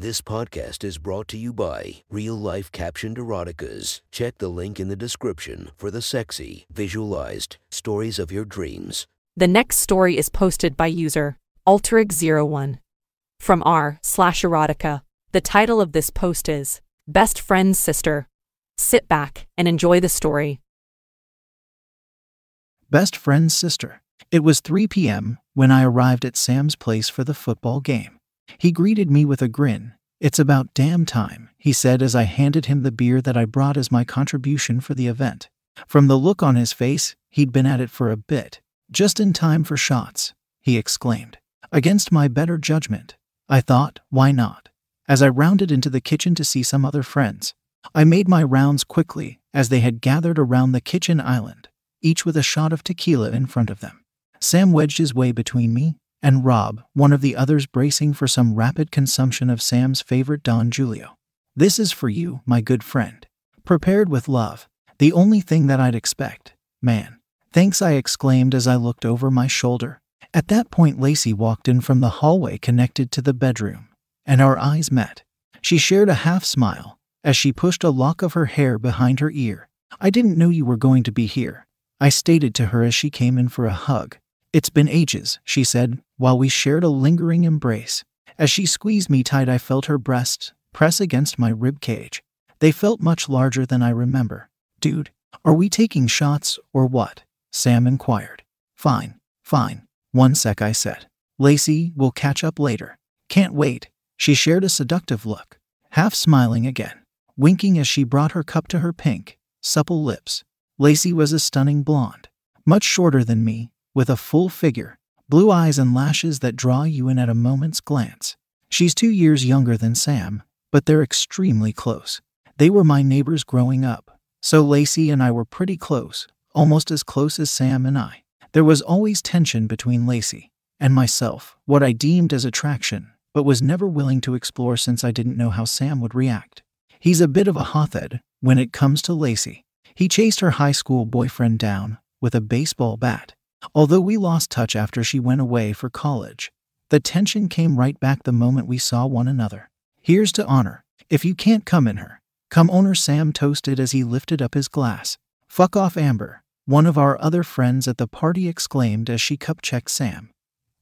This podcast is brought to you by Real Life Captioned Eroticas. Check the link in the description for the sexy, visualized stories of your dreams. The next story is posted by user Alterig01 from r/erotica. The title of this post is Best Friend's Sister. Sit back and enjoy the story. Best Friend's Sister. It was 3 p.m. when I arrived at Sam's place for the football game. He greeted me with a grin. "It's about damn time," he said as I handed him the beer that I brought as my contribution for the event. From the look on his face, he'd been at it for a bit. "Just in time for shots," he exclaimed. Against my better judgment, I thought, why not? As I rounded into the kitchen to see some other friends, I made my rounds quickly as they had gathered around the kitchen island, each with a shot of tequila in front of them. Sam wedged his way between me and Rob, one of the others, bracing for some rapid consumption of Sam's favorite Don Julio. "This is for you, my good friend. Prepared with love. The only thing that I'd expect. Man. Thanks," I exclaimed as I looked over my shoulder. At that point, Lacey walked in from the hallway connected to the bedroom, and our eyes met. She shared a half-smile as she pushed a lock of her hair behind her ear. "I didn't know you were going to be here," I stated to her as she came in for a hug. "It's been ages," she said, while we shared a lingering embrace. As she squeezed me tight, I felt her breasts press against my rib cage. They felt much larger than I remember. "Dude, are we taking shots or what?" Sam inquired. Fine. "One sec," I said. "Lacey, we'll catch up later." "Can't wait." She shared a seductive look, half smiling again, winking as she brought her cup to her pink, supple lips. Lacey was a stunning blonde, much shorter than me, with a full figure, blue eyes and lashes that draw you in at a moment's glance. She's 2 years younger than Sam, but they're extremely close. They were my neighbors growing up, so Lacey and I were pretty close, almost as close as Sam and I. There was always tension between Lacey and myself, what I deemed as attraction, but was never willing to explore since I didn't know how Sam would react. He's a bit of a hothead when it comes to Lacey. He chased her high school boyfriend down with a baseball bat. Although we lost touch after she went away for college, the tension came right back the moment we saw one another. "Here's to honor. If you can't come in her, come on her," Sam toasted as he lifted up his glass. "Fuck off, Amber," one of our other friends at the party exclaimed as she cup-checked Sam,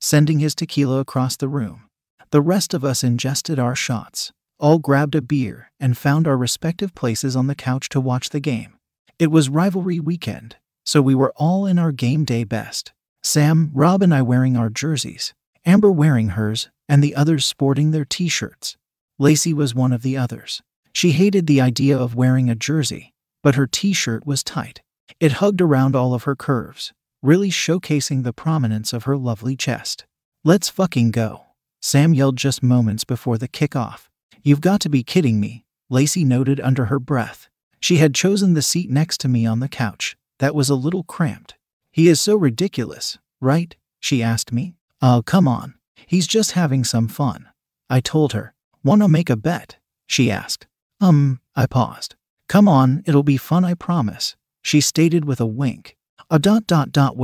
sending his tequila across the room. The rest of us ingested our shots, all grabbed a beer, and found our respective places on the couch to watch the game. It was rivalry weekend, so we were all in our game day best. Sam, Rob, and I wearing our jerseys, Amber wearing hers, and the others sporting their t-shirts. Lacey was one of the others. She hated the idea of wearing a jersey, but her t-shirt was tight. It hugged around all of her curves, really showcasing the prominence of her lovely chest. "Let's fucking go," Sam yelled just moments before the kickoff. "You've got to be kidding me," Lacey noted under her breath. She had chosen the seat next to me on the couch that was a little cramped. "He is so ridiculous, right?" she asked me. "Oh, come on. He's just having some fun," I told her. "Wanna make a bet?" she asked. I paused. "Come on, it'll be fun, I promise," she stated with a wink. "What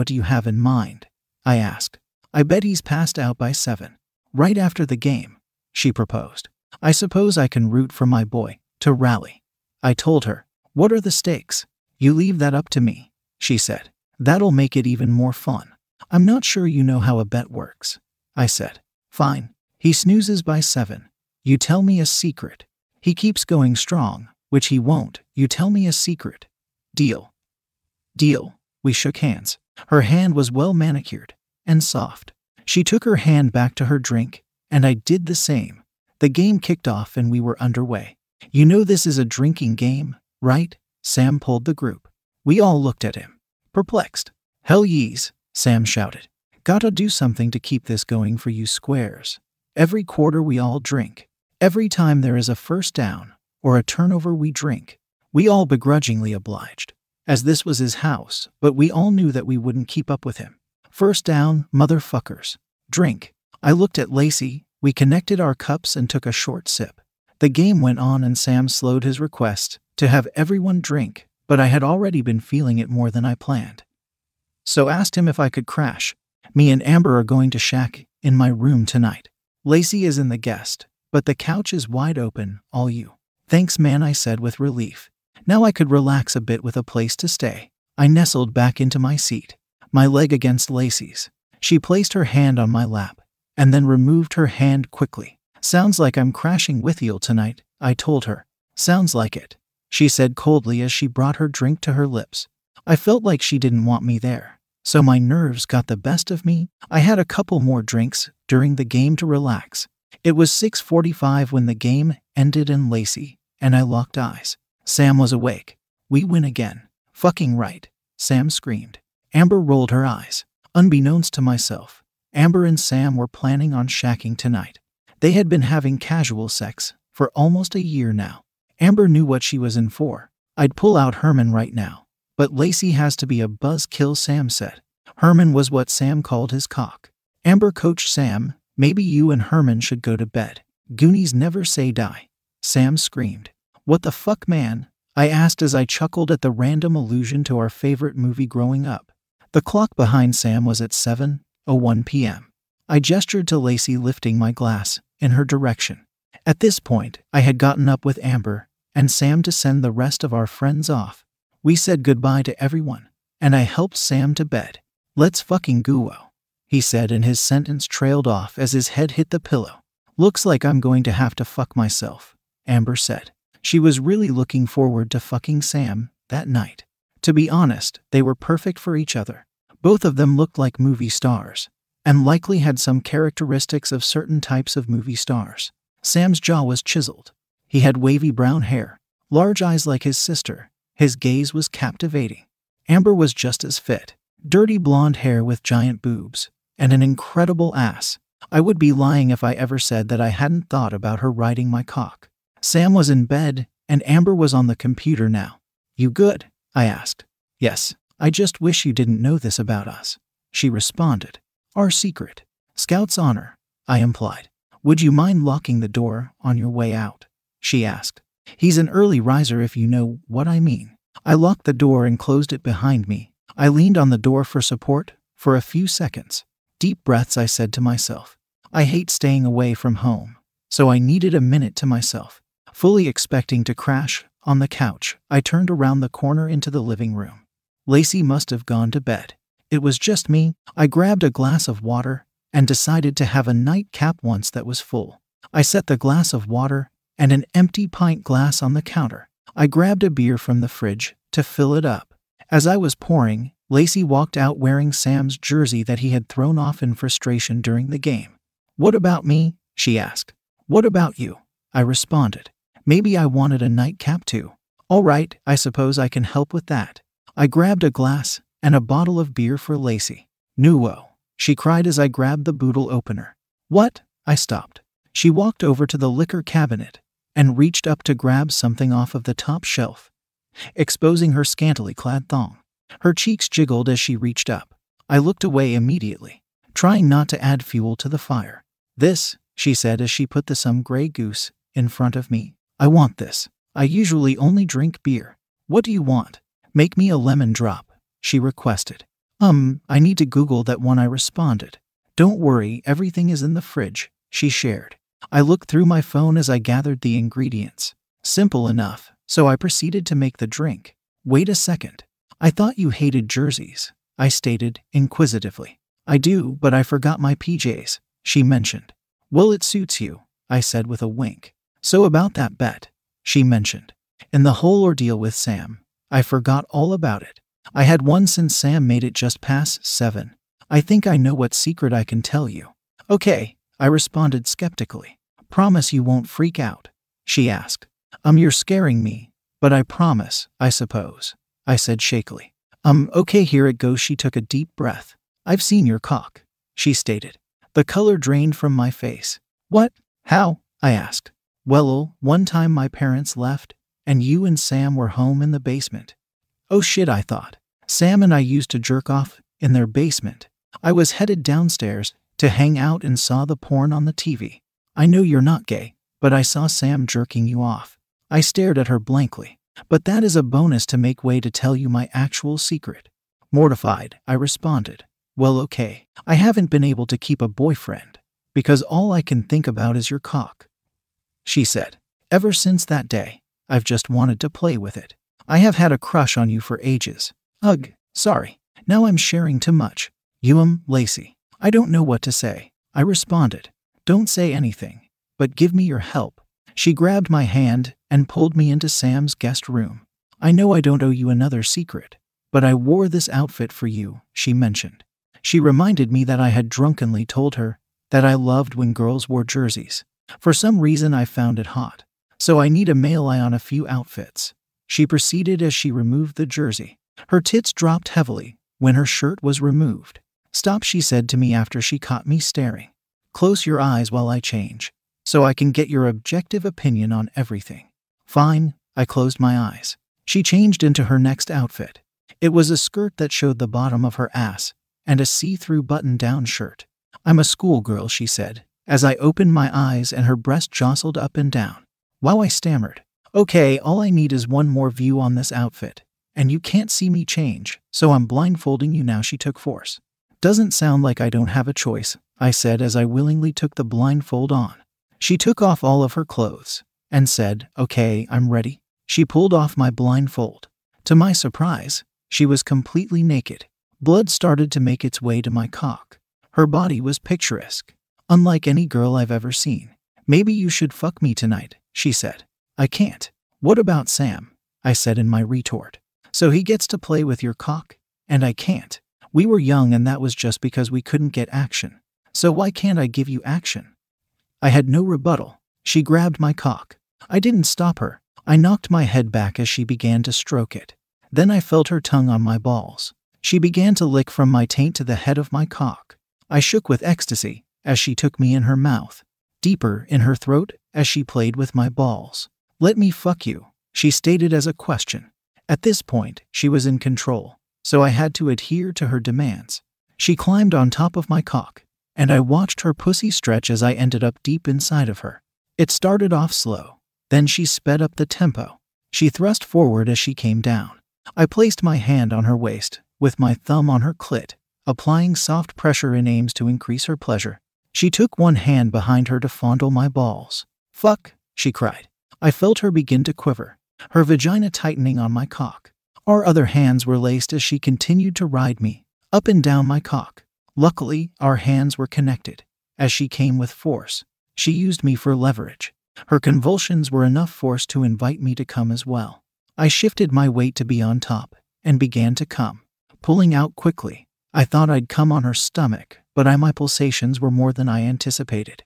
do you have in mind?" I asked. "I bet he's passed out by 7. Right after the game," she proposed. "I suppose I can root for my boy to rally," I told her. "What are the stakes?" "You leave that up to me," she said. "That'll make it even more fun. I'm not sure you know how a bet works," I said. "Fine. He snoozes by 7. You tell me a secret. He keeps going strong, which he won't. You tell me a secret. Deal." "Deal." We shook hands. Her hand was well manicured and soft. She took her hand back to her drink, and I did the same. The game kicked off and we were underway. "You know this is a drinking game, right?" Sam pulled the group. We all looked at him, perplexed. "Hell yes," Sam shouted. "Gotta do something to keep this going for you squares. Every quarter we all drink. Every time there is a first down or a turnover we drink." We all begrudgingly obliged, as this was his house, but we all knew that we wouldn't keep up with him. "First down, motherfuckers. Drink." I looked at Lacey. We connected our cups and took a short sip. The game went on and Sam slowed his request to have everyone drink, but I had already been feeling it more than I planned, so asked him if I could crash. "Me and Amber are going to shack in my room tonight. Lacey is in the guest, But the couch is wide open, all you. Thanks, man, I said with relief. Now I could relax a bit with a place to stay. I nestled back into my seat, my leg against Lacey's. She placed her hand on my lap, and then removed her hand quickly. Sounds like I'm crashing with you tonight, I told her. Sounds like it, she said coldly as she brought her drink to her lips. I felt like she didn't want me there, so my nerves got the best of me. I had a couple more drinks during the game to relax. It was 6:45 when the game ended and Lacey and I locked eyes. Sam was awake. We win again. Fucking right, Sam screamed. Amber rolled her eyes. Unbeknownst to myself, Amber and Sam were planning on shacking tonight. They had been having casual sex for almost a year now. Amber knew what she was in for. I'd pull out Herman right now, but Lacey has to be a buzzkill, Sam said. Herman was what Sam called his cock. Amber coached Sam, maybe you and Herman should go to bed. Goonies never say die, Sam screamed. What the fuck, man? I asked as I chuckled at the random allusion to our favorite movie growing up. The clock behind Sam was at 7:01 p.m. I gestured to Lacey, lifting my glass in her direction. At this point, I had gotten up with Amber and Sam to send the rest of our friends off. We said goodbye to everyone, and I helped Sam to bed. Let's fucking go, he said, and his sentence trailed off as his head hit the pillow. Looks like I'm going to have to fuck myself, Amber said. She was really looking forward to fucking Sam that night. To be honest, they were perfect for each other. Both of them looked like movie stars, and likely had some characteristics of certain types of movie stars. Sam's jaw was chiseled. He had wavy brown hair, large eyes like his sister. His gaze was captivating. Amber was just as fit. Dirty blonde hair with giant boobs, and an incredible ass. I would be lying if I ever said that I hadn't thought about her riding my cock. Sam was in bed, and Amber was on the computer now. You good? I asked. Yes. I just wish you didn't know this about us, she responded. Our secret. Scout's honor, I implied. Would you mind locking the door on your way out? She asked. He's an early riser, if you know what I mean. I locked the door and closed it behind me. I leaned on the door for support for a few seconds. Deep breaths, I said to myself. I hate staying away from home, so I needed a minute to myself. Fully expecting to crash on the couch, I turned around the corner into the living room. Lacey must have gone to bed. It was just me. I grabbed a glass of water and decided to have a nightcap once that was full. I set the glass of water and an empty pint glass on the counter. I grabbed a beer from the fridge to fill it up. As I was pouring, Lacey walked out wearing Sam's jersey that he had thrown off in frustration during the game. What about me? She asked. What about you? I responded. Maybe I wanted a nightcap too. All right, I suppose I can help with that. I grabbed a glass and a bottle of beer for Lacey. Nuo, she cried as I grabbed the bottle opener. What? I stopped. She walked over to the liquor cabinet and reached up to grab something off of the top shelf, exposing her scantily clad thong. Her cheeks jiggled as she reached up. I looked away immediately, trying not to add fuel to the fire. This, she said as she put the some Grey Goose in front of me. I want this. I usually only drink beer. What do you want? Make me a lemon drop, she requested. I need to Google that one, I responded. Don't worry, everything is in the fridge, she shared. I looked through my phone as I gathered the ingredients. Simple enough, so I proceeded to make the drink. Wait a second. I thought you hated jerseys, I stated inquisitively. I do, but I forgot my PJs, she mentioned. Well, it suits you, I said with a wink. So about that bet, she mentioned. In the whole ordeal with Sam, I forgot all about it. I had won since Sam made it just past 7. I think I know what secret I can tell you. Okay, I responded skeptically. Promise you won't freak out, she asked. You're scaring me, but I promise, I suppose, I said shakily. Okay, here it goes. She took a deep breath. I've seen your cock, she stated. The color drained from my face. What? How? I asked. Well, one time my parents left, and you and Sam were home in the basement. Oh shit, I thought. Sam and I used to jerk off in their basement. I was headed downstairs to hang out and saw the porn on the TV. I know you're not gay, but I saw Sam jerking you off. I stared at her blankly. But that is a bonus to make way to tell you my actual secret. Mortified, I responded. Well, okay. I haven't been able to keep a boyfriend because all I can think about is your cock. she said. Ever since that day, I've just wanted to play with it. I have had a crush on you for ages. Ugh, sorry. Now I'm sharing too much. Lacey. I don't know what to say. I responded. Don't say anything, but give me your help. She grabbed my hand and pulled me into Sam's guest room. I know I don't owe you another secret, but I wore this outfit for you, she mentioned. She reminded me that I had drunkenly told her that I loved when girls wore jerseys. For some reason I found it hot, so I need a male eye on a few outfits. She proceeded as she removed the jersey. Her tits dropped heavily when her shirt was removed. Stop, she said to me after she caught me staring. Close your eyes while I change, so I can get your objective opinion on everything. Fine, I closed my eyes. She changed into her next outfit. It was a skirt that showed the bottom of her ass and a see-through button-down shirt. I'm a schoolgirl, she said, as I opened my eyes and her breast jostled up and down. Wow, I stammered. Okay, all I need is one more view on this outfit, and you can't see me change, so I'm blindfolding you now, she took force. Doesn't sound like I don't have a choice, I said as I willingly took the blindfold on. She took off all of her clothes and said, Okay, I'm ready. She pulled off my blindfold. To my surprise, she was completely naked. Blood started to make its way to my cock. Her body was picturesque, unlike any girl I've ever seen. Maybe you should fuck me tonight, she said. I can't. What about Sam? I said in my retort. So he gets to play with your cock, and I can't. We were young and that was just because we couldn't get action. So why can't I give you action? I had no rebuttal. She grabbed my cock. I didn't stop her. I knocked my head back as she began to stroke it. Then I felt her tongue on my balls. She began to lick from my taint to the head of my cock. I shook with ecstasy as she took me in her mouth, deeper in her throat as she played with my balls. Let me fuck you, she stated as a question. At this point, she was in control, so I had to adhere to her demands. She climbed on top of my cock, and I watched her pussy stretch as I ended up deep inside of her. It started off slow. Then she sped up the tempo. She thrust forward as she came down. I placed my hand on her waist, with my thumb on her clit, applying soft pressure in aims to increase her pleasure. She took one hand behind her to fondle my balls. Fuck, she cried. I felt her begin to quiver, her vagina tightening on my cock. Our other hands were laced as she continued to ride me, up and down my cock. Luckily, our hands were connected. As she came with force, she used me for leverage. Her convulsions were enough force to invite me to come as well. I shifted my weight to be on top and began to come, pulling out quickly. I thought I'd come on her stomach, but my pulsations were more than I anticipated,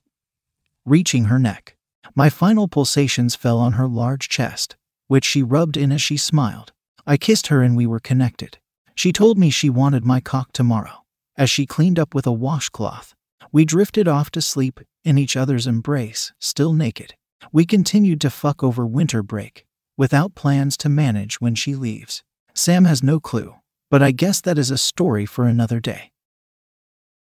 reaching her neck. My final pulsations fell on her large chest, which she rubbed in as she smiled. I kissed her and we were connected. She told me she wanted my cock tomorrow, as she cleaned up with a washcloth. We drifted off to sleep in each other's embrace, still naked. We continued to fuck over winter break, without plans to manage when she leaves. Sam has no clue, but I guess that is a story for another day.